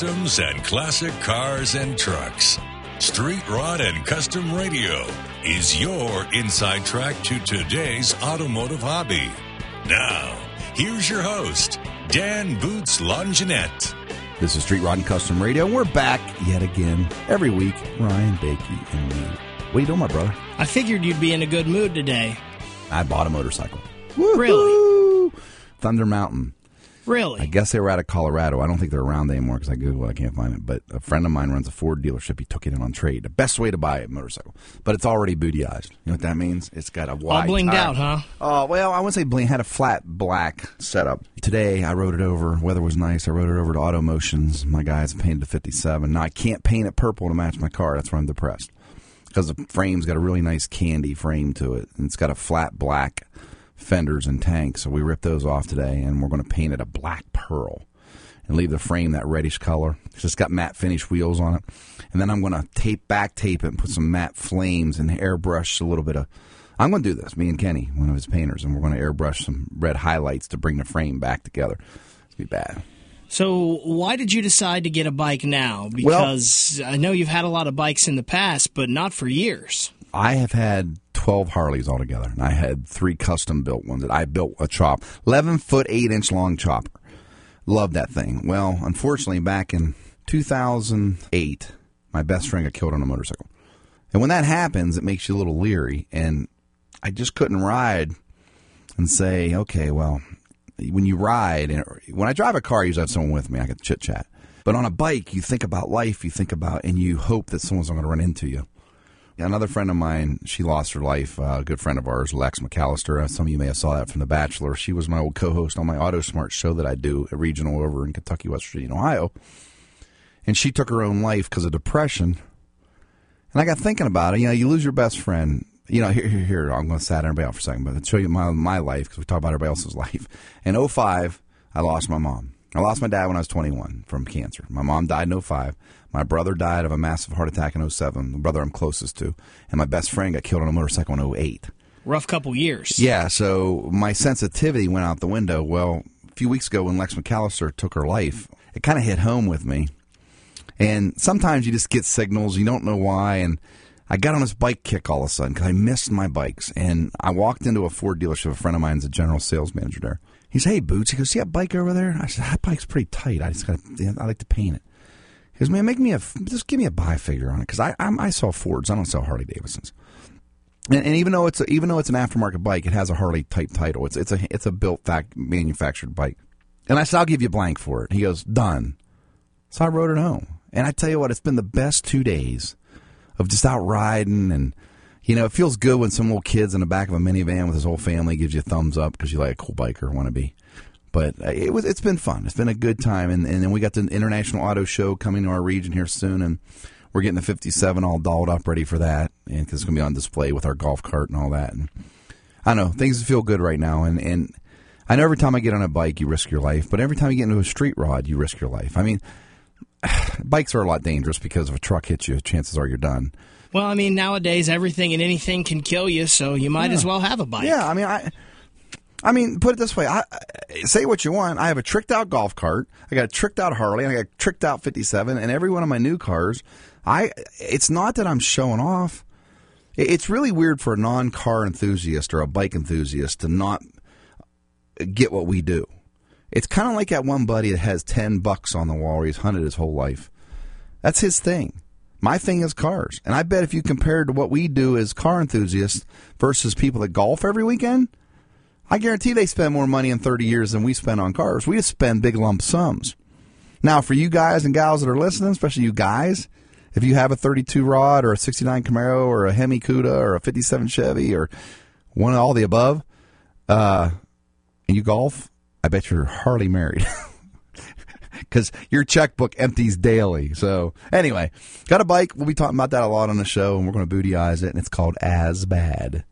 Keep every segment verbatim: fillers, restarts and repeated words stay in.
customs and classic cars and trucks. Street Rod and Custom Radio is your inside track to today's automotive hobby. Now, here's your host, Dan Boots Longenette. This is Street Rod and Custom Radio. We're back yet again every week. Ryan Baker and me. What are you doing, my brother? I figured you'd be in a good mood today. I bought a motorcycle. Woo-hoo! Really? Thunder Mountain. Really? I guess they were out of Colorado. I don't think they're around anymore because I Google it, I can't find it. But a friend of mine runs a Ford dealership. He took it in on trade. The best way to buy a motorcycle. But it's already bootyized. You know what that means? It's got a wide All blinged tire. out, huh? Oh, uh, well, I wouldn't say bling. It had a flat black setup. Today, I rode it over. Weather was nice. I rode it over to Auto Motions. My guys painted a fifty-seven. Now, I can't paint it purple to match my car. That's why I'm depressed. Because the frame's got a really nice candy frame to it. And it's got a flat black fenders and tanks, so we ripped those off today, and we're going to paint it a black pearl and leave the frame that reddish color. It's just got matte finish wheels on it, and then I'm going to tape back tape it and put some matte flames and airbrush a little bit of. I'm going to do this, me and Kenny, one of his painters, and we're going to airbrush some red highlights to bring the frame back together. It's going to be bad. So why did you decide to get a bike now? Because well, I know you've had a lot of bikes in the past, but not for years. I have had twelve Harleys altogether, and I had three custom-built ones that I built a chop, eleven-foot, eight-inch long chopper. Love that thing. Well, unfortunately, back in two thousand eight, my best friend got killed on a motorcycle. And when that happens, it makes you a little leery, and I just couldn't ride and say, okay, well, when you ride, and when I drive a car, I usually have someone with me. I can chit-chat. But on a bike, you think about life, you think about, and you hope that someone's not going to run into you. Another friend of mine, she lost her life, uh, a good friend of ours, Lex McAllister. Uh, some of you may have saw that from The Bachelor. She was my old co-host on my AutoSmart show that I do, a regional over in Kentucky, West Virginia, and Ohio. And she took her own life because of depression. And I got thinking about it. You know, you lose your best friend. You know, here, here, here. I'm going to sad everybody out for a second, but I'll show you my, my life because we talk about everybody else's life. In oh five, I lost my mom. I lost my dad when I was twenty-one from cancer. My mom died in oh five. My brother died of a massive heart attack in oh seven, the brother I'm closest to. And my best friend got killed on a motorcycle in oh eight. Rough couple years. Yeah, so my sensitivity went out the window. Well, a few weeks ago when Lex McAllister took her life, it kind of hit home with me. And sometimes you just get signals. You don't know why. And I got on this bike kick all of a sudden because I missed my bikes. And I walked into a Ford dealership. A friend of mine is a general sales manager there. He said, hey, Boots. He goes, see that bike over there? I said, that bike's pretty tight. I just got to, I like to paint it. He goes, man, make me a, just give me a buy figure on it, because I I'm, I sell Fords. I don't sell Harley Davidsons. And, and even though it's a, even though it's an aftermarket bike, it has a Harley type title. It's it's a it's a built fact manufactured bike. And I said, I'll give you a blank for it. He goes, done. So I rode it home, and I tell you what, it's been the best two days of just out riding and. You know, it feels good when some little kid's in the back of a minivan with his whole family gives you a thumbs up because you like a cool biker wannabe. But it was, it's been fun. It's been a good time. And, and then we got the International Auto Show coming to our region here soon. And we're getting the fifty-seven all dolled up ready for that. And cause it's going to be on display with our golf cart and all that. And I don't know. Things feel good right now. And, and I know every time I get on a bike, you risk your life. But every time you get into a street rod, you risk your life. I mean, bikes are a lot dangerous because if a truck hits you, chances are you're done. Well, I mean, nowadays, everything and anything can kill you, so you might yeah. as well have a bike. Yeah, I mean, I I mean, put it this way. I, I say what you want. I have a tricked-out golf cart. I got a tricked-out Harley. I got a tricked-out fifty-seven. And every one of my new cars, I it's not that I'm showing off. It, it's really weird for a non-car enthusiast or a bike enthusiast to not get what we do. It's kind of like that one buddy that has ten bucks on the wall where he's hunted his whole life. That's his thing. My thing is cars, and I bet if you compare to what we do as car enthusiasts versus people that golf every weekend, I guarantee they spend more money in thirty years than we spend on cars. We just spend big lump sums. Now, for you guys and gals that are listening, especially you guys, if you have a thirty-two Rod or a sixty-nine Camaro or a Hemi Cuda or a fifty-seven Chevy or one of all the above, uh, and you golf, I bet you're hardly married. Because your checkbook empties daily. So, anyway, got a bike. We'll be talking about that a lot on the show, and we're going to bootyize it. And it's called As Bad.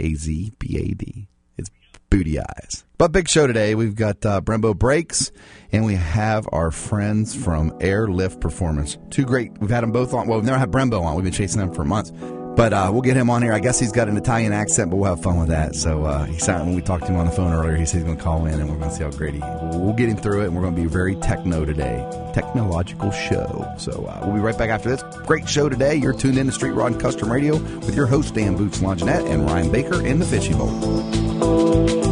A Z B A D. It's bootyize. But big show today. We've got uh, Brembo Brakes, and we have our friends from Airlift Performance. Two great. We've had them both on. Well, we've never had Brembo on. We've been chasing them for months. But uh, we'll get him on here. I guess he's got an Italian accent, but we'll have fun with that. So uh, he sounded, when we talked to him on the phone earlier, he said he's going to call in, and we're going to see how great he is. We'll get him through it, and we're going to be very techno today. Technological show. So uh, we'll be right back after this. Great show today. You're tuned in to Street Rod and Custom Radio with your host, Dan Boots Longenette, and Ryan Baker in the Fishing Bowl.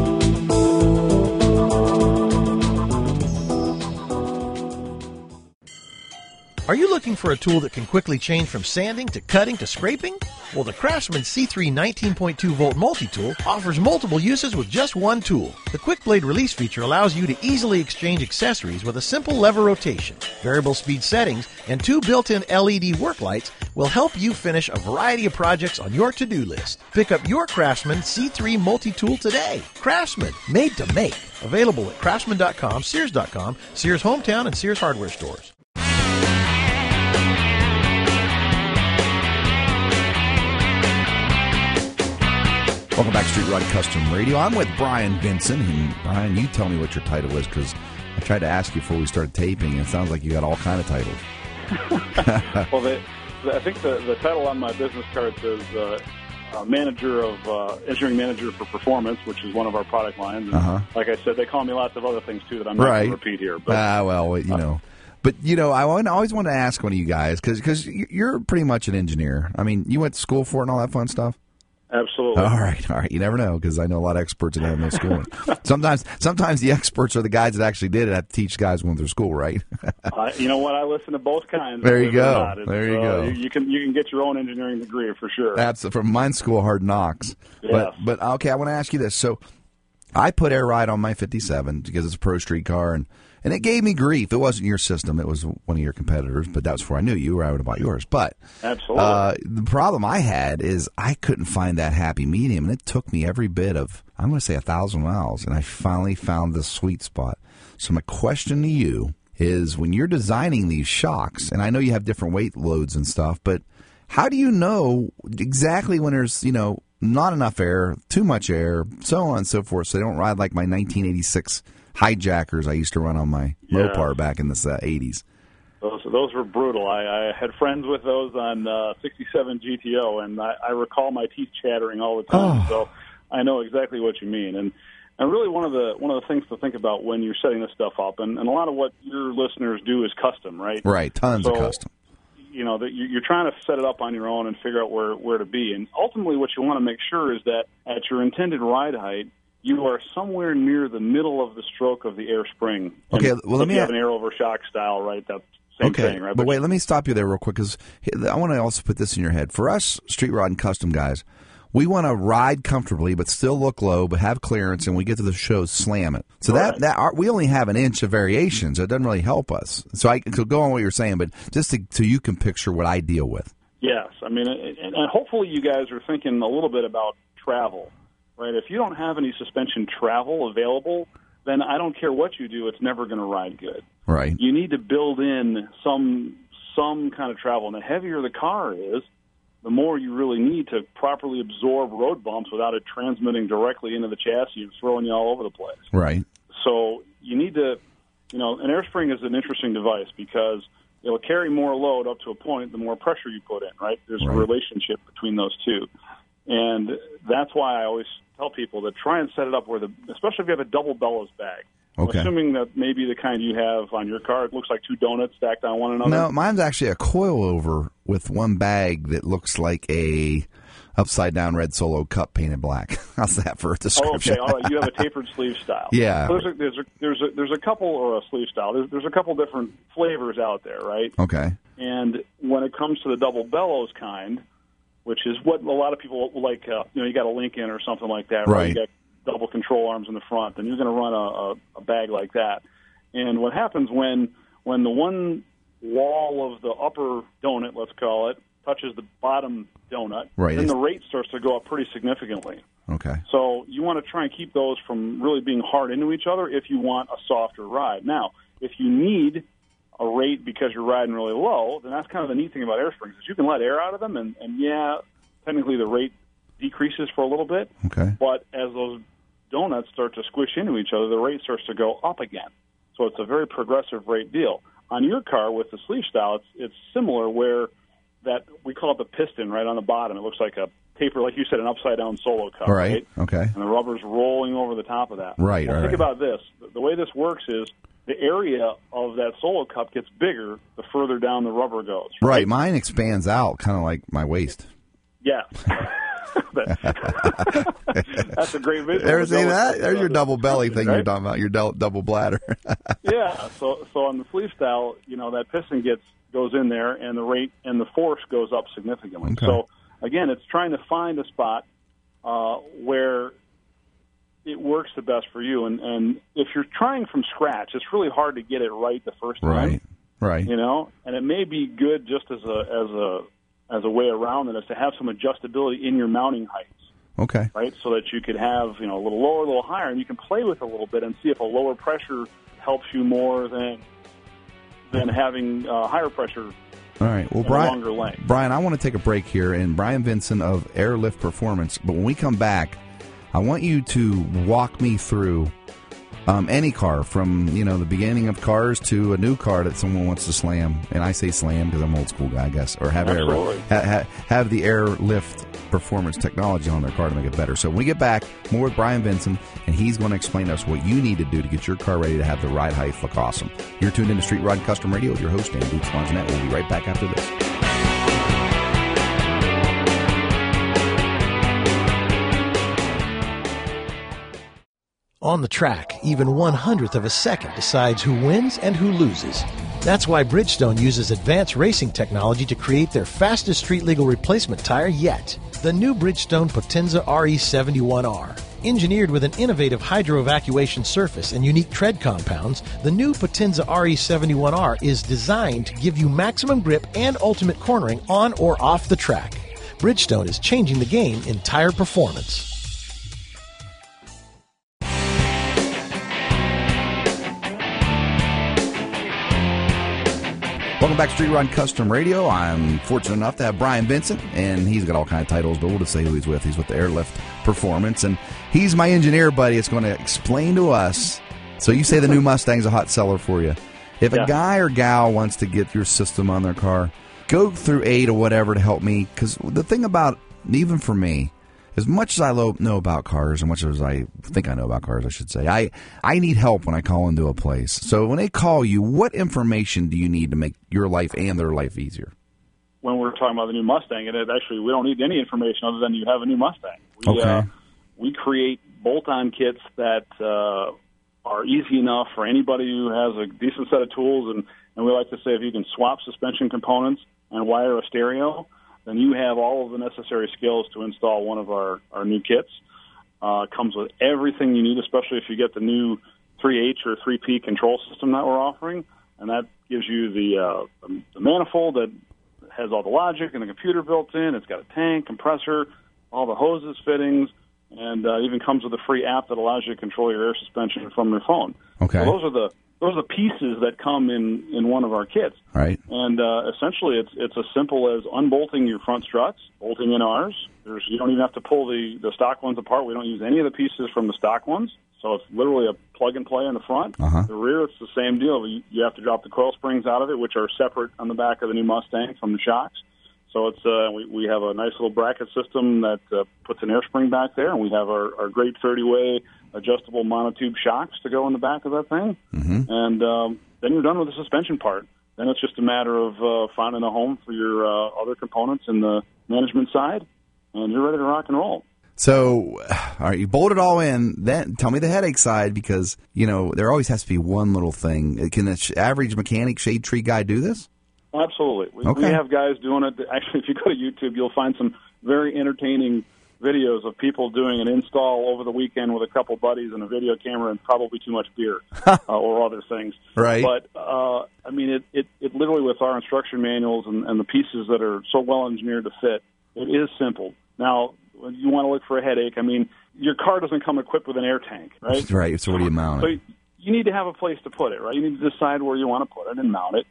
Are you looking for a tool that can quickly change from sanding to cutting to scraping? Well, the Craftsman C three nineteen point two volt multi-tool offers multiple uses with just one tool. The quick blade release feature allows you to easily exchange accessories with a simple lever rotation. Variable speed settings and two built-in L E D work lights will help you finish a variety of projects on your to-do list. Pick up your Craftsman C three multi-tool today. Craftsman, made to make. Available at craftsman dot com, sears dot com, Sears Hometown, and Sears Hardware Stores. Welcome back to Street Rod Custom Radio. I'm with Brian Vinson. And Brian, you tell me what your title is, because I tried to ask you before we started taping, and it sounds like you got all kind of titles. Well, they, I think the, the title on my business card says uh, uh, manager of uh, engineering manager for performance, which is one of our product lines. And uh-huh. Like I said, they call me lots of other things too that I'm not right. going to repeat here. But ah, well, you know. Uh, But, you know, I always want to ask one of you guys, because you're pretty much an engineer. I mean, you went to school for it and all that fun stuff? Absolutely. All right, all right. You never know, because I know a lot of experts that have no schooling. sometimes, sometimes the experts are the guys that actually did it. I have to teach guys when they're school, right? uh, you know what? I listen to both kinds. There you go. There you uh, go. You can you can get your own engineering degree for sure. That's from mine school, hard knocks. Yes. But but okay, I want to ask you this. So, I put Air Ride on my fifty-seven because it's a pro street car, and and it gave me grief. It wasn't your system; it was one of your competitors. But that was before I knew you, or I would have bought yours. But absolutely, uh, the problem I had is I couldn't find that happy medium, and it took me every bit of I'm going to say a thousand miles, and I finally found the sweet spot. So my question to you is: when you're designing these shocks, and I know you have different weight loads and stuff, but how do you know exactly when there's you know not enough air, too much air, so on and so forth, so they don't ride like my nineteen eighty-six? Hijackers I used to run on my yeah. Mopar back in the eighties. Those, those were brutal. I, I had friends with those on uh, sixty-seven G T O, and I, I recall my teeth chattering all the time. Oh. So I know exactly what you mean. And and really one of the one of the things to think about when you're setting this stuff up, and, and a lot of what your listeners do is custom, right? Right, tons so, of custom. You know, that you're trying to set it up on your own and figure out where, where to be. And ultimately what you want to make sure is that at your intended ride height, you are somewhere near the middle of the stroke of the air spring. And okay, well, let me you have an air over shock style, right? That's the same okay, thing, right? But, but wait, let me stop you there real quick, because I want to also put this in your head. For us, street rod and custom guys, we want to ride comfortably, but still look low, but have clearance, and we get to the show, slam it. So right. that that our, we only have an inch of variation, so it doesn't really help us. So I so go on what you're saying, but just to, so you can picture what I deal with. Yes, I mean, and, and hopefully you guys are thinking a little bit about travel. Right, if you don't have any suspension travel available, then I don't care what you do, it's never going to ride good. Right. You need to build in some some kind of travel. And the heavier the car is, the more you really need to properly absorb road bumps without it transmitting directly into the chassis and throwing you all over the place. Right. So you need to, you know, an air spring is an interesting device because it'll carry more load up to a point the more pressure you put in, right? There's right. a relationship between those two. And that's why I always tell people to try and set it up where the, especially if you have a double bellows bag. Okay. Assuming that maybe the kind you have on your car, it looks like two donuts stacked on one another. No, mine's actually a coilover with one bag that looks like a upside down red Solo cup painted black. How's that for a description? Oh, okay, all right. You have a tapered sleeve style. Yeah. So there's a, there's a, there's a, there's a couple or a sleeve style. There's, there's a couple different flavors out there, right? Okay. And when it comes to the double bellows kind, which is what a lot of people like, uh, you know, you got a Lincoln or something like that, right? Right. You got double control arms in the front, then you're going to run a, a, a bag like that. And what happens when when the one wall of the upper donut, let's call it, touches the bottom donut, right. then the rate starts to go up pretty significantly. Okay. So you want to try and keep those from really being hard into each other if you want a softer ride. Now, if you need a rate because you're riding really low, then that's kind of the neat thing about air springs is you can let air out of them, and, and yeah, technically the rate decreases for a little bit, okay. but as those donuts start to squish into each other, the rate starts to go up again. So it's a very progressive rate deal. On your car with the sleeve style, it's, it's similar where that we call it the piston right on the bottom. It looks like a paper, like you said, an upside-down solo cup. Right. right, okay. And the rubber's rolling over the top of that. Right, well, right. Think right. about this. The way this works is the area of that solo cup gets bigger the further down the rubber goes. Right, right. Mine expands out, kind of like my waist. Yeah. That's a great visual. There, see that? There's your double belly thing right? you're talking about, your double bladder. Yeah, so so on the sleeve style, you know, that piston gets goes in there, and the rate and the force goes up significantly. Okay. So, again, it's trying to find a spot uh, where it works the best for you. And, and if you're trying from scratch, it's really hard to get it right the first time. Right, right. You know, and it may be good just as a as a as a way around it is to have some adjustability in your mounting heights. Okay. Right, so that you could have, you know, a little lower, a little higher, and you can play with it a little bit and see if a lower pressure helps you more than than having uh, higher pressure. All right. Well, Brian, Brian, I want to take a break here, and Brian Vinson of Airlift Performance. But when we come back, I want you to walk me through um, any car from, you know, the beginning of cars to a new car that someone wants to slam. And I say slam because I'm an old school guy, I guess, or have air, ha, ha, have the Airlift Performance technology on their car to make it better. So when we get back, more with Brian Vinson, and he's going to explain to us what you need to do to get your car ready to have the ride height look awesome. You're tuned into Street Rod Custom Radio with your host, Dan Boots Longenette. We'll be right back after this. On the track, even one hundredth of a second decides who wins and who loses. That's why Bridgestone uses advanced racing technology to create their fastest street-legal replacement tire yet. The new Bridgestone Potenza R E seventy-one R. Engineered with an innovative hydro-evacuation surface and unique tread compounds, the new Potenza R E seventy-one R is designed to give you maximum grip and ultimate cornering on or off the track. Bridgestone is changing the game in tire performance. Welcome back to Street Rod Custom Radio. I'm fortunate enough to have Brian Vinson, and he's got all kinds of titles, but we'll just say who he's with. He's with the Airlift Performance, and he's my engineer buddy. It's going to explain to us. So you say the new Mustang's a hot seller for you. If yeah. a guy or gal wants to get your system on their car, go through A to whatever to help me. Because the thing about, even for me, as much as I lo- know about cars, and much as I think I know about cars, I should say, I, I need help when I call into a place. So when they call you, what information do you need to make your life and their life easier? When we're talking about the new Mustang, and it actually, we don't need any information other than you have a new Mustang. We, okay. Uh, we create bolt-on kits that uh, are easy enough for anybody who has a decent set of tools, and, and we like to say if you can swap suspension components and wire a stereo, then you have all of the necessary skills to install one of our, our new kits. Uh, comes with everything you need, especially if you get the new three H or three P control system that we're offering, and that gives you the, uh, the manifold that has all the logic and the computer built in. It's got a tank, compressor, all the hoses, fittings, and uh, even comes with a free app that allows you to control your air suspension from your phone. Okay. So those are the those are the pieces that come in, in one of our kits. Right. And uh, essentially it's it's as simple as unbolting your front struts, bolting in ours. There's, you don't even have to pull the, the stock ones apart. We don't use any of the pieces from the stock ones. So it's literally a plug-and-play in the front. Uh-huh. The rear, it's the same deal. You, you have to drop the coil springs out of it, which are separate on the back of the new Mustang from the shocks. So it's uh, we, we have a nice little bracket system that uh, puts an air spring back there, and we have our, our great thirty-way adjustable monotube shocks to go in the back of that thing. Mm-hmm. And um, then you're done with the suspension part. Then it's just a matter of uh, finding a home for your uh, other components in the management side, and you're ready to rock and roll. So, all right, you bolt it all in. Then tell me the headache side, because, you know, there always has to be one little thing. Can the average mechanic, shade tree guy do this? Absolutely. We, okay. we have guys doing it. Actually, if you go to YouTube, you'll find some very entertaining videos of people doing an install over the weekend with a couple buddies and a video camera and probably too much beer uh, or other things. Right. But, uh, I mean, it, it, it literally with our instruction manuals and, and the pieces that are so well engineered to fit, it is simple. Now, when you want to look for a headache, I mean, your car doesn't come equipped with an air tank, right? That's right. It's already mounted. So you need to have a place to put it, right? You need to decide where you want to put it and mount it.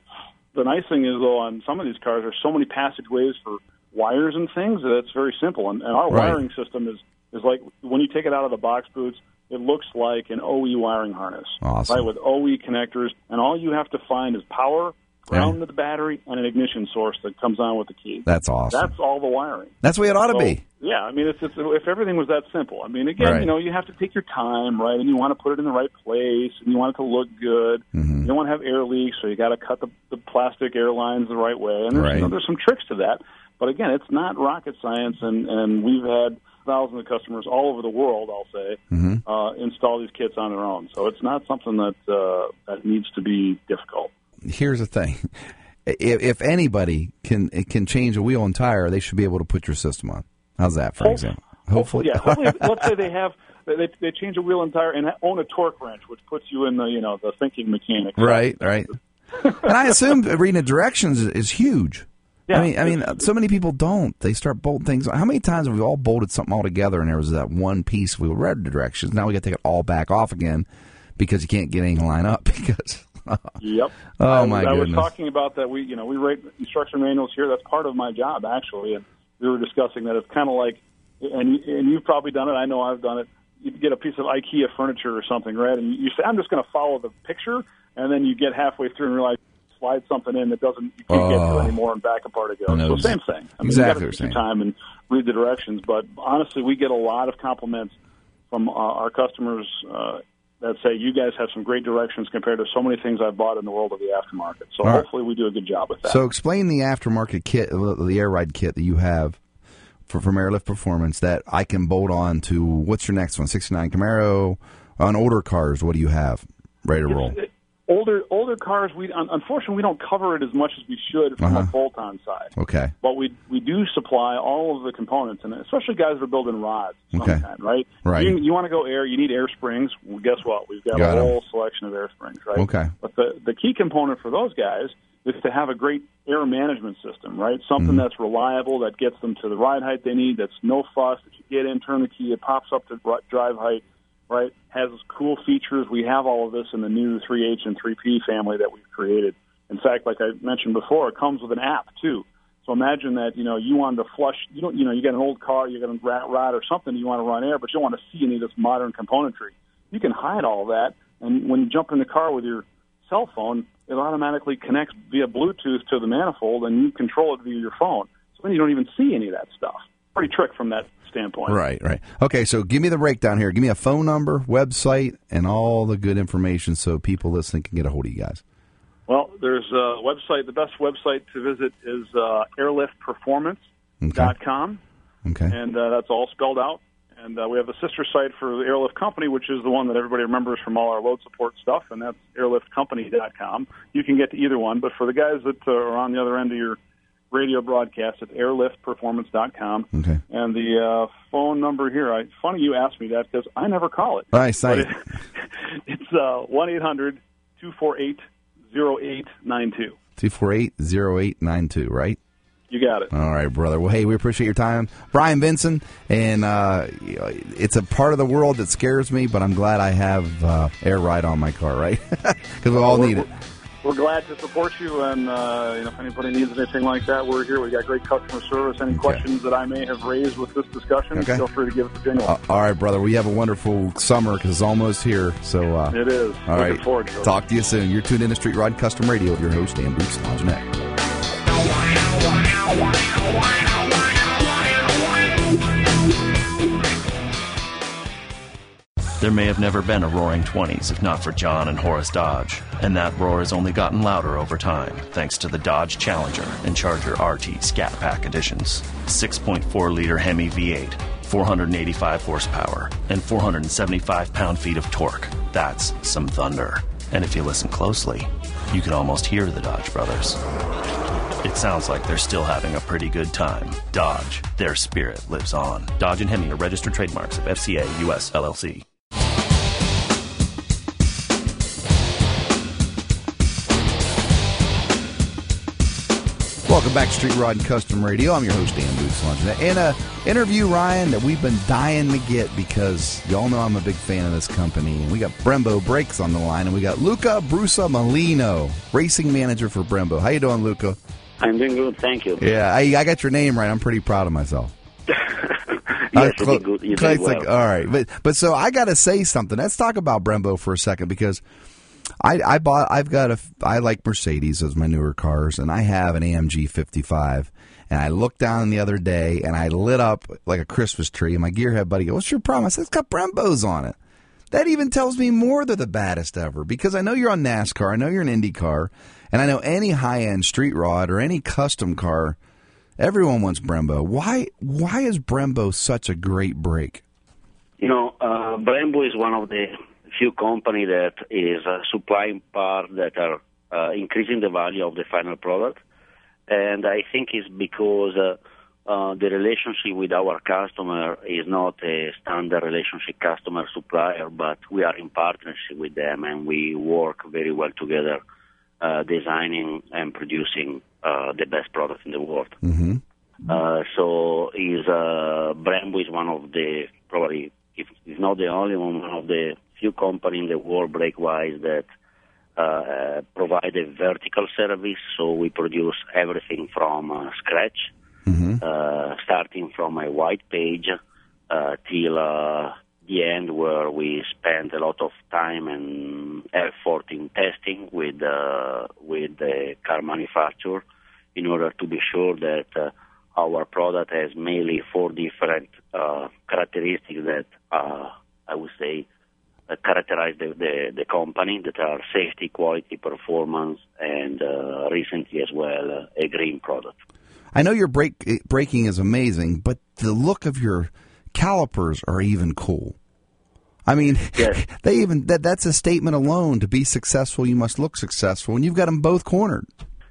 The nice thing is, though, on some of these cars, there's so many passageways for wires and things that it's very simple. And, and our right. wiring system is, is like when you take it out of the box, Boots, it looks like an O E wiring harness. Awesome. Right, with O E connectors. And all you have to find is power, ground yeah. to the battery, and an ignition source that comes on with the key. That's awesome. That's all the wiring. That's the way it ought to so, be. Yeah, I mean, it's, it's, if everything was that simple. I mean, again, right. you know, you have to take your time, right? And you want to put it in the right place, and you want it to look good. Mm-hmm. You don't want to have air leaks, so you got to cut the, the plastic air lines the right way. And there's, right. you know, there's some tricks to that. But again, it's not rocket science, and, and we've had thousands of customers all over the world, I'll say, mm-hmm. uh, install these kits on their own. So it's not something that uh, that needs to be difficult. Here's the thing. If, if anybody can can change a wheel and tire, they should be able to put your system on. How's that, for hopefully, example? Hopefully. Yeah, hopefully, let's say they have they, they change a wheel and tire and own a torque wrench, which puts you in the, you know, the thinking mechanic. Right, right. And I assume reading the directions is huge. Yeah, I mean, I mean, so many people don't. They start bolting things. How many times have we all bolted something all together and there was that one piece we read the directions? Now we got to take it all back off again because you can't get anything lined up because. Yep. Oh my goodness. I was talking about that. We, you know, we write instruction manuals here. That's part of my job actually, and we were discussing that it's kind of like, and and you've probably done it. I know I've done it. You get a piece of IKEA furniture or something, right? And you say, I'm just going to follow the picture, and then you get halfway through and realize. Slide something in that doesn't you can't oh. get to anymore and back apart it goes. So same thing. I mean, exactly. You got to take your time and read the directions. But honestly, we get a lot of compliments from uh, our customers uh, that say you guys have some great directions compared to so many things I've bought in the world of the aftermarket. So All hopefully right. we do a good job with that. So explain the aftermarket kit, the air ride kit that you have for, from Airlift Performance that I can bolt on to. What's your next one? sixty-nine Camaro on older cars. What do you have? Ready to roll. It, Older older cars, we unfortunately we don't cover it as much as we should from uh-huh. the bolt-on side. Okay, but we we do supply all of the components, and especially guys that are building rods. Okay, right, right. You, you want to go air, you need air springs. Well, guess what? We've got, got a whole em. selection of air springs. Right. Okay, but the the key component for those guys is to have a great air management system. Right, something mm-hmm. that's reliable that gets them to the ride height they need. That's no fuss. That you get in, turn the key, it pops up to drive height. Right, has cool features. We have all of this in the new three H and three P family that we've created. In fact, like I mentioned before, it comes with an app too. So imagine that you know you wanted to flush. You don't, you know, you got an old car, you got a rat rod or something. You want to run air, but you don't want to see any of this modern componentry. You can hide all that, and when you jump in the car with your cell phone, it automatically connects via Bluetooth to the manifold, and you control it via your phone. So then you don't even see any of that stuff. Pretty trick from that standpoint. Right, right. Okay, so give me the breakdown here. Give me a phone number, website, and all the good information so people listening can get a hold of you guys. Well, there's a website. The best website to visit is uh, airlift performance dot com. Okay. okay. And uh, that's all spelled out. And uh, we have a sister site for the Airlift Company, which is the one that everybody remembers from all our load support stuff, and that's airlift company dot com. You can get to either one, but for the guys that uh, are on the other end of your radio broadcast at airlift performance dot com. Okay. And the uh, phone number here, I, funny you asked me that because I never call it. I say it, it's uh, one eight hundred two four eight oh eight nine two. two four eight oh eight nine two, right? You got it. All right, brother. Well, hey, we appreciate your time. Brian Vinson, and uh, it's a part of the world that scares me, but I'm glad I have uh, air ride on my car, right? Because we all need it. We're glad to support you, and uh, you know, if anybody needs anything like that, we're here. We've got great customer service. Any okay. questions that I may have raised with this discussion, okay. feel free to give us a jingle. Uh, all right, brother. We have a wonderful summer because it's almost here. So uh, it is. All Looking right. forward to it. Talk to you soon. You're tuned in to Street Rod Custom Radio with your host, Dan Boots Longenette. There may have never been a Roaring Twenties if not for John and Horace Dodge, and that roar has only gotten louder over time thanks to the Dodge Challenger and Charger R T Scat Pack editions. six point four liter Hemi V eight, four hundred eighty-five horsepower, and four hundred seventy-five pound-feet of torque. That's some thunder. And if you listen closely, you can almost hear the Dodge brothers. It sounds like they're still having a pretty good time. Dodge, their spirit lives on. Dodge and Hemi are registered trademarks of F C A U S L L C. Welcome back to Street Rod and Custom Radio. I'm your host, Dan Boots Longenette. And an interview, Ryan, that we've been dying to get because y'all know I'm a big fan of this company. And we got Brembo Brakes on the line, and we got Luca Brusamolino, racing manager for Brembo. How you doing, Luca? I'm doing good, thank you. Yeah, I, I got your name right. I'm pretty proud of myself. Yes, you did good. You did well. Like, all right, but but so I got to say something. Let's talk about Brembo for a second because I, I bought. I've got a. I like Mercedes as my newer cars, and I have an A M G fifty-five. And I looked down the other day, and I lit up like a Christmas tree. And my gearhead buddy goes, "What's your problem?" I said, "It's got Brembos on it." That even tells me more they're the baddest ever, because I know you're on NASCAR, I know you're an Indy car, and I know any high-end street rod or any custom car, everyone wants Brembo. Why? Why is Brembo such a great brake? You know, uh, Brembo is one of the few company that is uh, supplying parts that are uh, increasing the value of the final product. And I think it's because uh, uh, the relationship with our customer is not a standard relationship customer-supplier, but we are in partnership with them, and we work very well together uh, designing and producing uh, the best product in the world. Mm-hmm. uh, so is, uh, Brembo is one of the, probably, if, if not the only one, one of the few companies in the world brake-wise that Uh, provide a vertical service, so we produce everything from uh, scratch, mm-hmm. uh, starting from a white page uh, till uh, the end, where we spend a lot of time and effort in testing with uh, with the car manufacturer in order to be sure that uh, our product has mainly four different uh, characteristics that uh, I would say characterize the, the, the company, that are safety, quality, performance, and uh, recently as well, uh, a green product. I know your brake, braking is amazing, but the look of your calipers are even cool. I mean, yes. they even that, that's a statement alone. To be successful, you must look successful, and you've got them both cornered.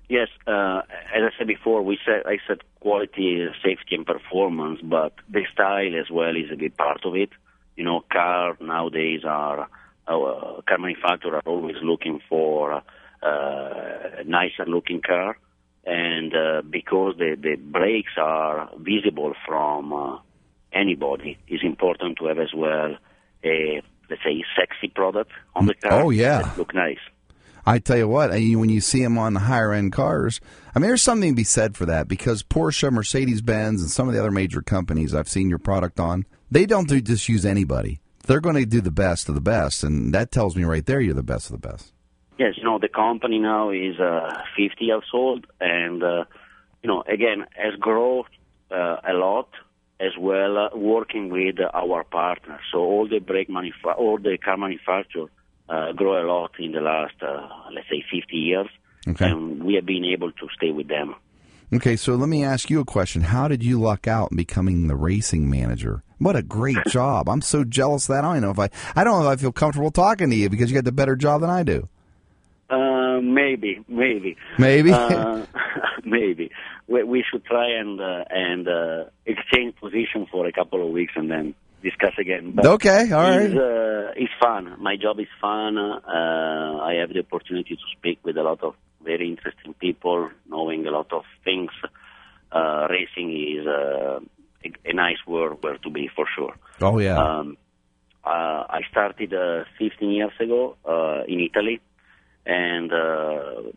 Yes, uh, as I said before, we said I said quality, safety, and performance, but the style as well is a big part of it. You know, car nowadays are, uh, car manufacturers are always looking for uh, a nicer-looking car, and uh, because the, the brakes are visible from uh, anybody, it's important to have as well a, let's say, sexy product on the car. Oh, yeah. That look nice. I tell you what, when you see them on the higher-end cars, I mean, there's something to be said for that, because Porsche, Mercedes-Benz, and some of the other major companies I've seen your product on, they don't do, just use anybody. They're going to do the best of the best, and that tells me right there you're the best of the best. Yes, you know, the company now is uh, fifty years old, and, uh, you know, again, has grown uh, a lot as well uh, working with our partners. So all the brake manufa- all the car manufacturers uh, grow a lot in the last, uh, let's say, fifty years, okay. And we have been able to stay with them. Okay, so let me ask you a question. How did you luck out in becoming the racing manager? What a great job. I'm so jealous that I don't know if I I don't know if I feel comfortable talking to you, because you got the better job than I do. Uh, maybe, maybe. Maybe? Uh, maybe. We, we should try and uh, and uh, exchange position for a couple of weeks and then discuss again. But okay, all right. It's, uh, it's fun. My job is fun. Uh, I have the opportunity to speak with a lot of very interesting people, knowing a lot of things. Uh, racing is uh, a, a nice world where to be, for sure. Oh, yeah. Um, uh, I started uh, fifteen years ago uh, in Italy, and uh,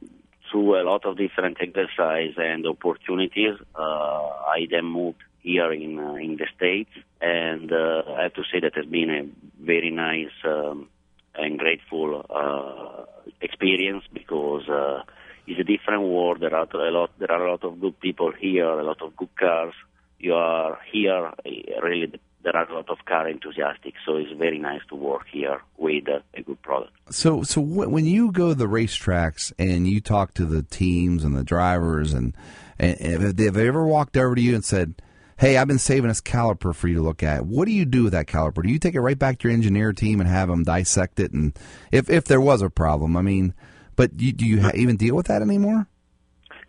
through a lot of different exercises and opportunities, uh, I then moved here in uh, in the States, and uh, I have to say that has been a very nice um, and grateful uh, experience, because uh, it's a different world. There are a lot. There are a lot of good people here. A lot of good cars. You are here. Really, there are a lot of car enthusiasts. So it's very nice to work here with a, a good product. So, so w- when you go to the racetracks and you talk to the teams and the drivers, and, and have they ever walked over to you and said, "Hey, I've been saving this caliper for you to look at"? What do you do with that caliper? Do you take it right back to your engineer team and have them dissect it? And if, if there was a problem, I mean, but you, do you ha- even deal with that anymore?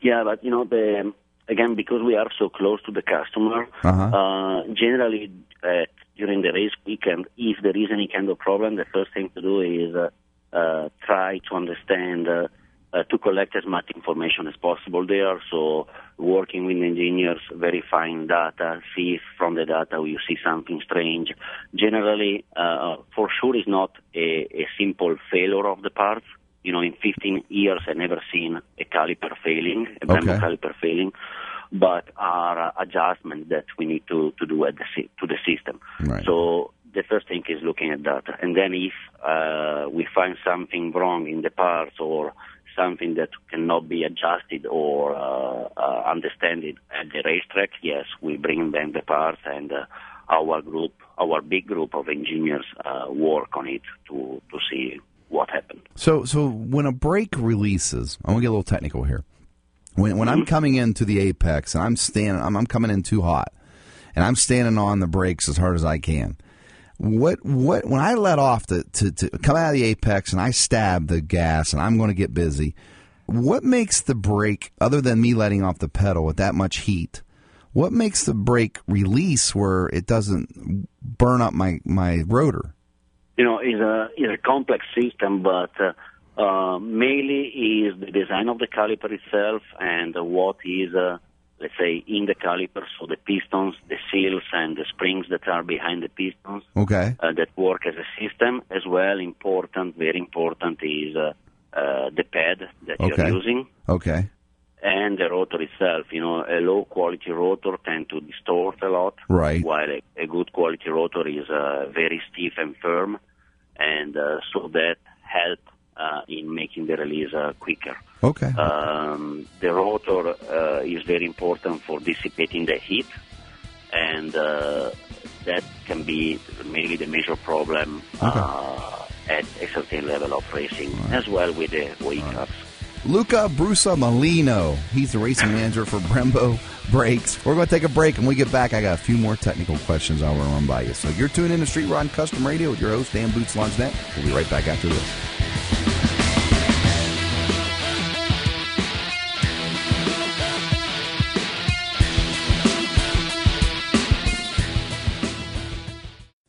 Yeah, but, you know, the, again, because we are so close to the customer, uh-huh. uh, generally uh, during the race weekend, if there is any kind of problem, the first thing to do is uh, uh, try to understand uh, Uh, to collect as much information as possible there. So working with engineers, verifying data, see if from the data you see something strange. Generally, uh, for sure it's not a, a simple failure of the parts. You know, in fifteen years I've never seen a caliper failing, a Brembo caliper failing, but are adjustments that we need to, to do at the to the system. Right. So the first thing is looking at data. And then if uh, we find something wrong in the parts or something that cannot be adjusted or uh, uh, understood at the racetrack, yes, we bring back the parts, and uh, our group, our big group of engineers uh, work on it to, to see what happened. So so when a brake releases, I'm going to get a little technical here. When when mm-hmm. I'm coming into the apex and I'm standing, I'm, I'm coming in too hot, and I'm standing on the brakes as hard as I can. What what when I let off the, to to come out of the apex and I stab the gas and I'm going to get busy, what makes the brake, other than me letting off the pedal with that much heat, what makes the brake release where it doesn't burn up my, my rotor? You know, it's a it's a complex system, but. Uh, Uh, mainly is the design of the caliper itself and uh, what is, uh, let's say, in the caliper, so the pistons, the seals, and the springs that are behind the pistons okay. uh, that work as a system. As well, important, very important, is uh, uh, the pad that okay. you're using okay. and the rotor itself. You know, a low-quality rotor tends to distort a lot, right. while a, a good-quality rotor is uh, very stiff and firm, and uh, so that helps Uh, in making the release uh, quicker. Okay. Um, the rotor uh, is very important for dissipating the heat, and uh, that can be mainly the major problem uh, okay. at a certain level of racing, right. as well with the weight-ups. Right. Luca Brusamolino, he's the racing manager for Brembo Brakes. We're going to take a break, and when we get back, I got a few more technical questions I want to run by you. So you're tuned in to Street Rod Custom Radio with your host, Dan Boots Longenette. We'll be right back after this.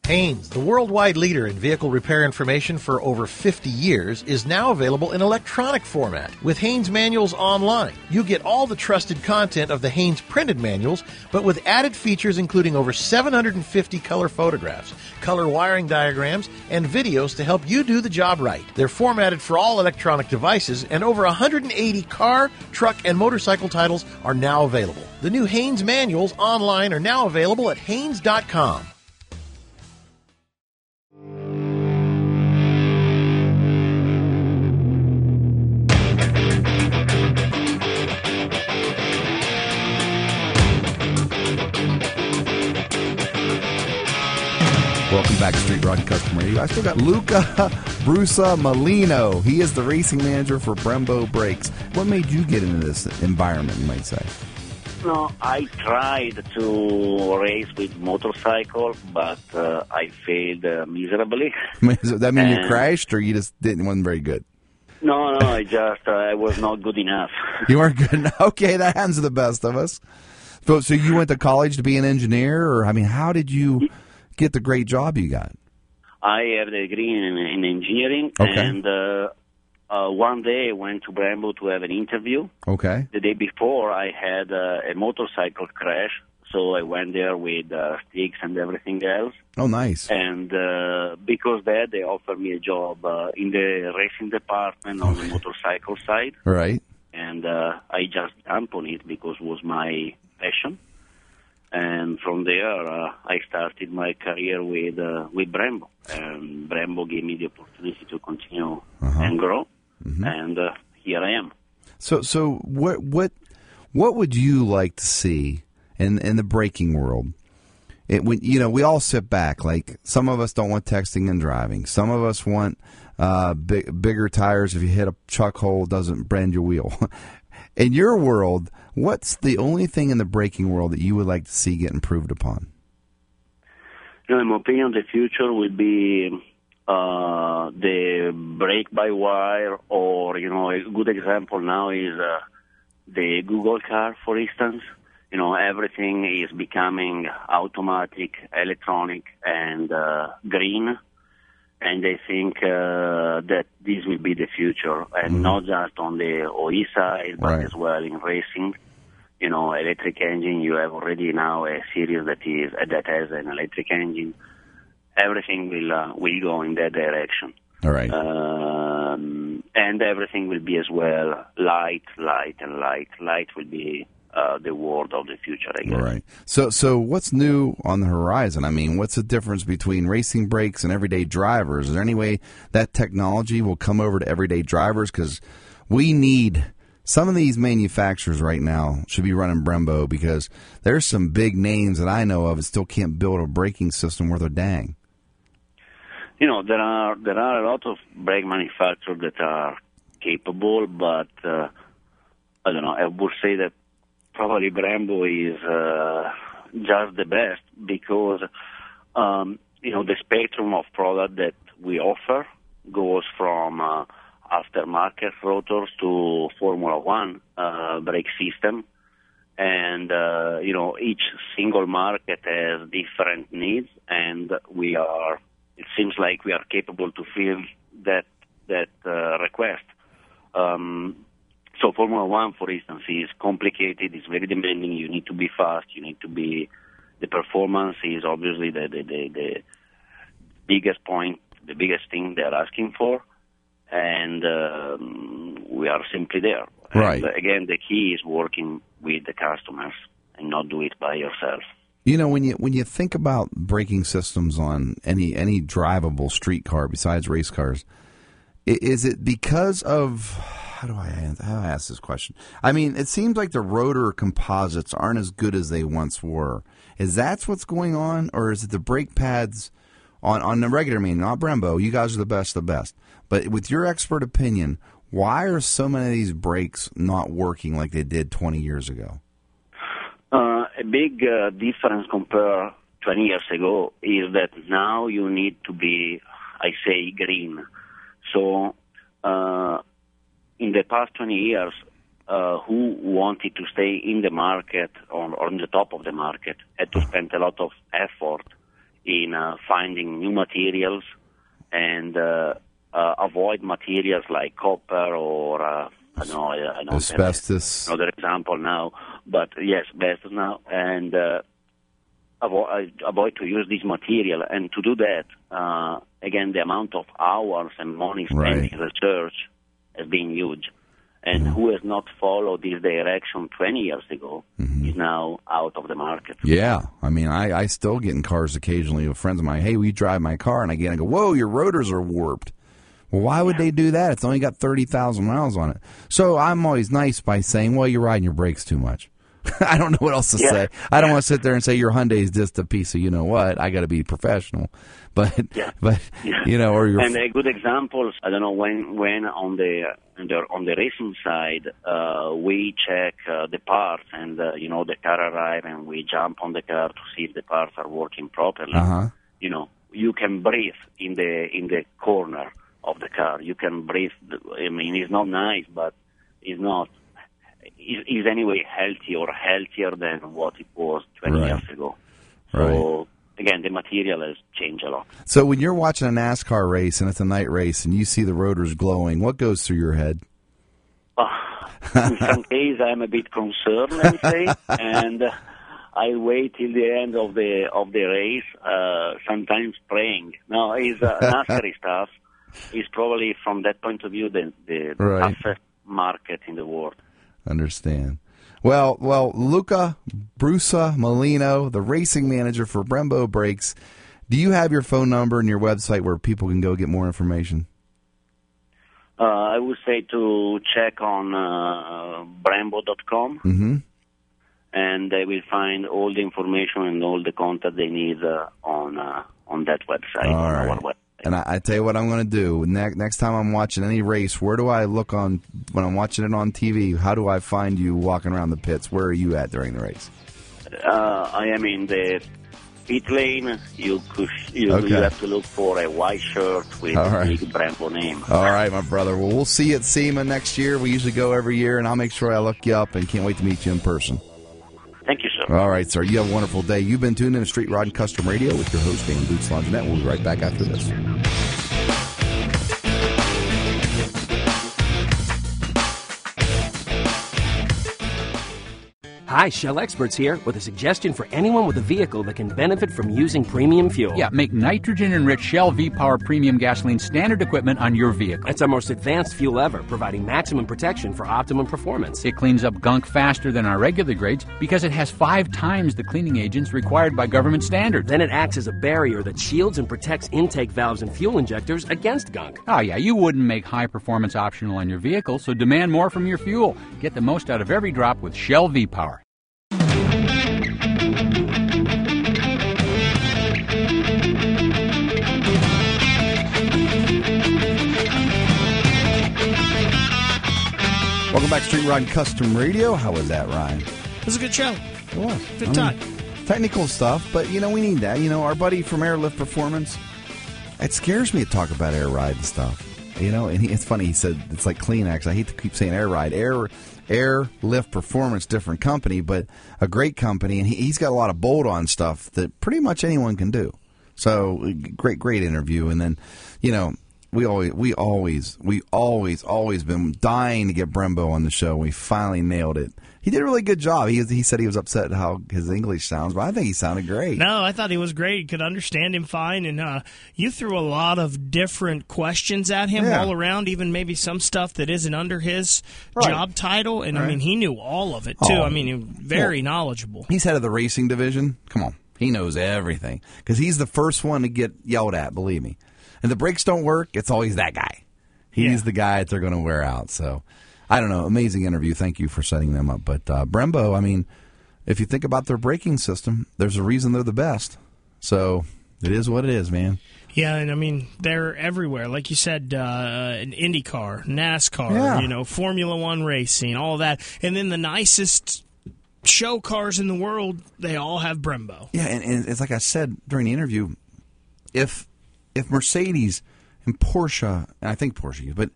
Haynes, the worldwide leader in vehicle repair information for over fifty years, is now available in electronic format with Haynes Manuals Online. You get all the trusted content of the Haynes printed manuals, but with added features including over seven hundred fifty color photographs, color wiring diagrams, and videos to help you do the job right. They're formatted for all electronic devices, and over one hundred eighty car, truck, and motorcycle titles are now available. The new Haynes Manuals Online are now available at haynes dot com. Welcome back to Street Rod Custom Radio. I still got Luca Brusamolino. He is the racing manager for Brembo Brakes. What made you get into this environment, you might say? No, I tried to race with motorcycle, but uh, I failed uh, miserably. Does that mean and you crashed, or you just didn't wasn't very good? No, no, I just uh, I was not good enough. You weren't good enough? Okay, that happens to the best of us. So, so you went to college to be an engineer, or I mean, how did you get the great job you got? I have a degree in, in engineering, okay. and uh, uh, one day I went to Brembo to have an interview. Okay. The day before, I had uh, a motorcycle crash, so I went there with uh, sticks and everything else. Oh, nice. And uh, because that, they offered me a job uh, in the racing department on okay. the motorcycle side. Right. And uh, I just jumped on it because it was my passion. And from there, uh, I started my career with uh, with Brembo. And Brembo gave me the opportunity to continue uh-huh. and grow. Mm-hmm. And uh, here I am. So, so what what what would you like to see in in the braking world? It when you know we all sit back. Like some of us don't want texting and driving. Some of us want uh, big, bigger tires. If you hit a chuck hole, it doesn't brand your wheel. In your world, what's the only thing in the braking world that you would like to see get improved upon? You know, in my opinion, the future would be uh, the brake-by-wire, or, you know, a good example now is uh, the Google car, for instance. You know, everything is becoming automatic, electronic, and uh, green. And I think uh, that this will be the future, and mm. not just on the O E side, but right. as well in racing. You know, electric engine, you have already now a series that is that has an electric engine. Everything will, uh, will go in that direction. All right. Um, and everything will be as well light, light, and light. Light will be uh, the world of the future, I guess. Right. So, so what's new on the horizon? I mean, what's the difference between racing brakes and everyday drivers? Is there any way that technology will come over to everyday drivers? Because we need... Some of these manufacturers right now should be running Brembo, because there's some big names that I know of that still can't build a braking system worth a dang. You know, there are there are a lot of brake manufacturers that are capable, but uh, I don't know. I would say that probably Brembo is uh, just the best, because um, you know, the spectrum of product that we offer goes from Uh, aftermarket rotors to Formula One uh, brake system. And, uh, you know, each single market has different needs, and we are, it seems like we are capable to fill that that uh, request. Um, so Formula One, for instance, is complicated, it's very demanding, you need to be fast, you need to be, the performance is obviously the, the, the, the biggest point, the biggest thing they're asking for. And um, we are simply there. Right. And again, the key is working with the customers and not do it by yourself. You know, when you when you think about braking systems on any any drivable street car besides race cars, is it because of how do I how do I ask this question? I mean, it seems like the rotor composites aren't as good as they once were. Is that what's going on, or is it the brake pads? On, on the regular meeting, not Brembo, you guys are the best of the best. But with your expert opinion, why are so many of these brakes not working like they did twenty years ago? Uh, a big uh, difference compared to twenty years ago is that now you need to be, I say, green. So uh, in the past twenty years, uh, who wanted to stay in the market or, or on the top of the market had to spend a lot of effort in uh, finding new materials and uh, uh, avoid materials like copper or uh, I know, I know, asbestos. Another example now, but yes, asbestos now, and uh, avoid, avoid to use this material. And to do that, uh, again, the amount of hours and money spent right. in research has been huge. And mm-hmm. who has not followed this direction twenty years ago mm-hmm. is now out of the market. Yeah. I mean, I, I still get in cars occasionally with friends of mine. Hey, will you drive my car? And I get and I go, whoa, your rotors are warped. Well, why would yeah. they do that? It's only got thirty thousand miles on it. So I'm always nice by saying, well, you're riding your brakes too much. I don't know what else to yeah. say. I don't yeah. want to sit there and say your Hyundai is just a piece of you know what. I got to be professional, but yeah. but yeah. you know, or your and a good example. I don't know when when on the on the, on the racing side uh, we check uh, the parts and uh, you know the car arrive and we jump on the car to see if the parts are working properly. Uh-huh. You know, you can breathe in the in the corner of the car. You can breathe. I mean, it's not nice, but it's not. Is, is anyway healthy or healthier than what it was twenty right. years ago. So, right. again, the material has changed a lot. So when you're watching a NASCAR race and it's a night race and you see the rotors glowing, what goes through your head? Uh, in some cases, I'm a bit concerned, let me say, and uh, I wait till the end of the of the race, uh, sometimes praying. Now, is uh, NASCAR is tough. It's probably, from that point of view, the, the right. toughest market in the world. Understand. Well, well, Luca Brusamolino, the racing manager for Brembo Brakes, do you have your phone number and your website where people can go get more information? Uh, I would say to check on uh, brembo dot com, mm-hmm. and they will find all the information and all the contact they need uh, on uh, on that website. All right. On our website. And I, I tell you what I'm going to do. Ne- next time I'm watching any race, where do I look on when I'm watching it on T V? How do I find you walking around the pits? Where are you at during the race? Uh, I am in the pit lane. You, could, you, okay. you have to look for a white shirt with All right. a big Brembo name. All right, my brother. Well, we'll see you at SEMA next year. We usually go every year, and I'll make sure I look you up, and can't wait to meet you in person. Thank you, sir. All right, sir. You have a wonderful day. You've been tuned in to Street Rod and Custom Radio with your host, Dan Boots Longenette. We'll be right back after this. Hi, Shell Experts here with a suggestion for anyone with a vehicle that can benefit from using premium fuel. Yeah, make nitrogen-enriched Shell V-Power premium gasoline standard equipment on your vehicle. It's our most advanced fuel ever, providing maximum protection for optimum performance. It cleans up gunk faster than our regular grades because it has five times the cleaning agents required by government standards. Then it acts as a barrier that shields and protects intake valves and fuel injectors against gunk. Oh yeah, you wouldn't make high performance optional on your vehicle, so demand more from your fuel. Get the most out of every drop with Shell V-Power. Welcome back to Street Rod Custom Radio. How was that, Ryan? It was a good show. It was. Good I time. Mean, technical stuff, but, you know, we need that. You know, our buddy from Airlift Performance, it scares me to talk about air ride and stuff. You know, and he, it's funny. He said it's like Kleenex. I hate to keep saying air ride. Air, Airlift Performance, different company, but a great company. And he, he's got a lot of bolt-on stuff that pretty much anyone can do. So great, great interview. And then, you know, We always, we always, we always, always been dying to get Brembo on the show. We finally nailed it. He did a really good job. He he said he was upset at how his English sounds, but I think he sounded great. No, I thought he was great. Could understand him fine. And uh, you threw a lot of different questions at him yeah. all around, even maybe some stuff that isn't under his right. job title. And, right. I mean, he knew all of it, too. Oh, I mean, he was very well, knowledgeable. He's head of the racing division. Come on. He knows everything because he's the first one to get yelled at, believe me. And the brakes don't work, it's always that guy. He's yeah. the guy that they're going to wear out. So, I don't know. Amazing interview. Thank you for setting them up. But uh, Brembo, I mean, if you think about their braking system, there's a reason they're the best. So, it is what it is, man. Yeah, and I mean, they're everywhere. Like you said, uh, IndyCar, NASCAR, yeah. you know, Formula One racing, all that. And then the nicest show cars in the world, they all have Brembo. Yeah, and, and it's like I said during the interview, if... If Mercedes and Porsche, and I think Porsche, but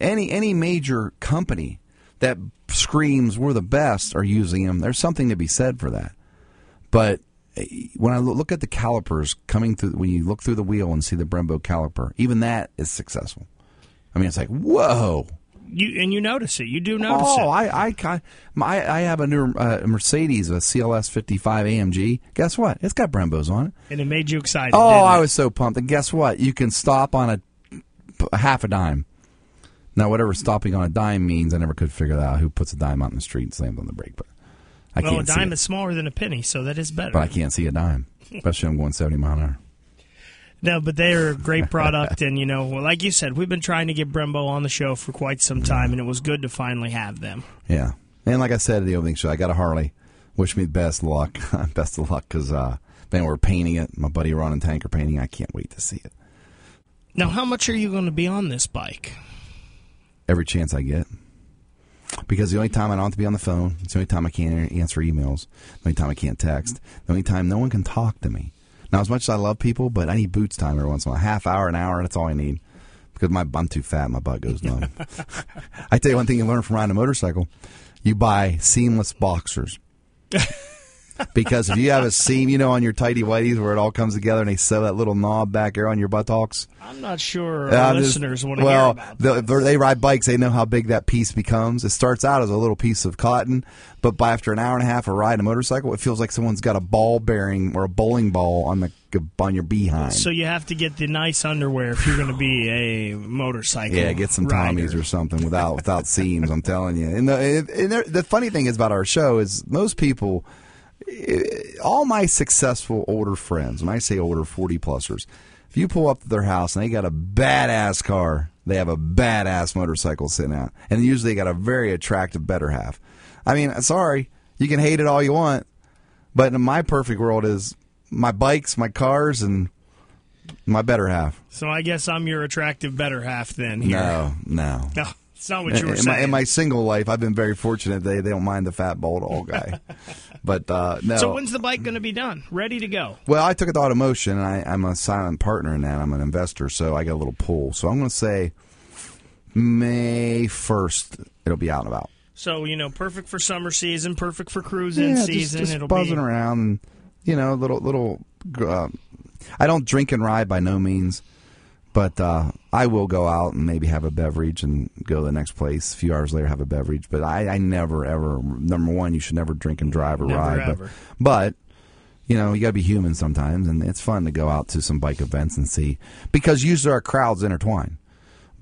any any major company that screams we're the best are using them, there's something to be said for that. But when I look at the calipers coming through, when you look through the wheel and see the Brembo caliper, even that is successful. I mean, it's like, whoa. You and you notice it. You do notice oh, it. Oh, I, I, I have a new uh, Mercedes, a C L S fifty-five A M G. Guess what? It's got Brembos on it. And it made you excited. Oh, didn't it? I was so pumped. And guess what? You can stop on a, a half a dime. Now, whatever stopping on a dime means, I never could figure that out. Who puts a dime out in the street and slams on the brake? But I well, can't a dime see it. Is smaller than a penny, so that is better. But I can't see a dime, especially if I'm going seventy miles an hour. No, but they are a great product, and, you know, well, like you said, we've been trying to get Brembo on the show for quite some time, and it was good to finally have them. Yeah, and like I said at the opening show, I got a Harley. Wish me best luck. Best of luck, because, uh, man, we're painting it. My buddy Ron and Tank are painting it. I can't wait to see it. Now, how much are you going to be on this bike? Every chance I get. Because the only time I don't have to be on the phone, it's the only time I can't answer emails, the only time I can't text, the only time no one can talk to me. Now, as much as I love people, but I need boots time every once in a while. Half hour, an hour, that's all I need. Because my, I'm too fat, my butt goes numb. I tell you one thing you learn from riding a motorcycle, you buy seamless boxers. Because if you have a seam, you know, on your tighty-whities where it all comes together and they sew that little knob back there on your buttocks. I'm not sure our uh, listeners want to well, hear about that. Well, they ride bikes, they know how big that piece becomes. It starts out as a little piece of cotton, but by after an hour and a half of riding a motorcycle, it feels like someone's got a ball bearing or a bowling ball on the on your behind. So you have to get the nice underwear if you're going to be a motorcycle Yeah, get some rider. Tommies or something without without seams, I'm telling you. And, the, and the funny thing is about our show is most people... All my successful older friends, when I say older, forty-plussers, if you pull up to their house and they got a badass car, they have a badass motorcycle sitting out. And usually they got a very attractive better half. I mean, sorry, you can hate it all you want, but in my perfect world is my bikes, my cars, and my better half. So I guess I'm your attractive better half then here. No, no. No. It's not what you were in saying. My, in my single life, I've been very fortunate. They they don't mind the fat, bald, old guy. But uh, no. So when's the bike going to be done, ready to go? Well, I took it to Auto Motion, and I, I'm a silent partner in that. I'm an investor, so I got a little pull. So I'm going to say May first it'll be out and about. So, you know, perfect for summer season, perfect for cruising yeah, season. Just, just it'll buzzing be... around, and, you know, little little. Uh, I don't drink and ride by no means. But uh, I will go out and maybe have a beverage and go to the next place. A few hours later, have a beverage. But I, I never, ever, number one, you should never drink and drive or never, ride. Ever. But, but, you know, you got to be human sometimes. And it's fun to go out to some bike events and see. Because usually our crowds intertwine.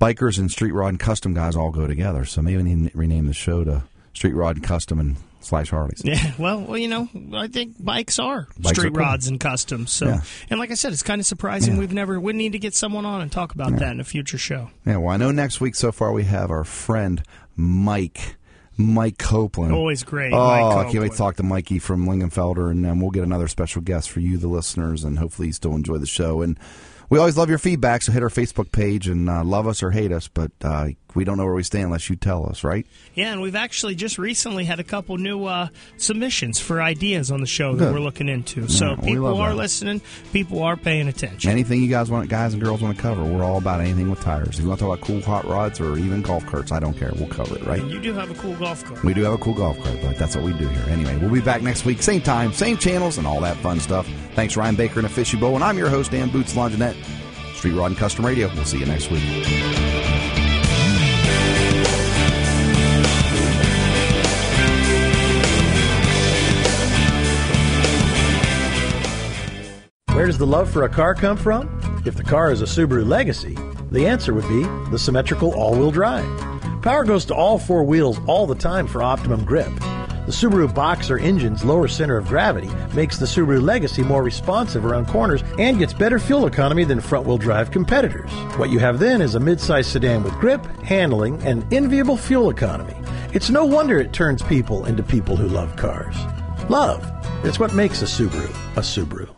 Bikers and street rod and custom guys all go together. So maybe we need to rename the show to Street Rod and Custom and Slash Harleys. Yeah, well, well, you know, I think bikes are bikes street are cool. rods and customs. So, yeah. And like I said, it's kind of surprising. Yeah. We've never, we need to get someone on and talk about yeah. that in a future show. Yeah, well, I know next week so far we have our friend Mike, Mike Copeland. Always great. Oh, Mike Copeland. I can't wait to talk to Mikey from Lingenfelder, and um, we'll get another special guest for you, the listeners, and hopefully you still enjoy the show. And we always love your feedback, so hit our Facebook page and uh, love us or hate us, but uh, we don't know where we stand unless you tell us, right? Yeah, and we've actually just recently had a couple new uh, submissions for ideas on the show Good. That we're looking into. Yeah, so people are that. listening, people are paying attention. Anything you guys want, guys and girls want to cover, we're all about anything with tires. If you want to talk about cool hot rods or even golf carts, I don't care. We'll cover it, right? And you do have a cool golf cart. We do have a cool golf cart, but that's what we do here. Anyway, we'll be back next week, same time, same channels, and all that fun stuff. Thanks, Ryan Baker and a Fishy Bowl, and I'm your host, Dan Boots Longenette. Street Rod and Custom Radio. We'll see you next week. Where does the love for a car come from? If the car is a Subaru Legacy, the answer would be the symmetrical all-wheel drive. Power goes to all four wheels all the time for optimum grip. The Subaru Boxer engine's lower center of gravity makes the Subaru Legacy more responsive around corners and gets better fuel economy than front-wheel drive competitors. What you have then is a midsize sedan with grip, handling, and enviable fuel economy. It's no wonder it turns people into people who love cars. Love. It's what makes a Subaru a Subaru.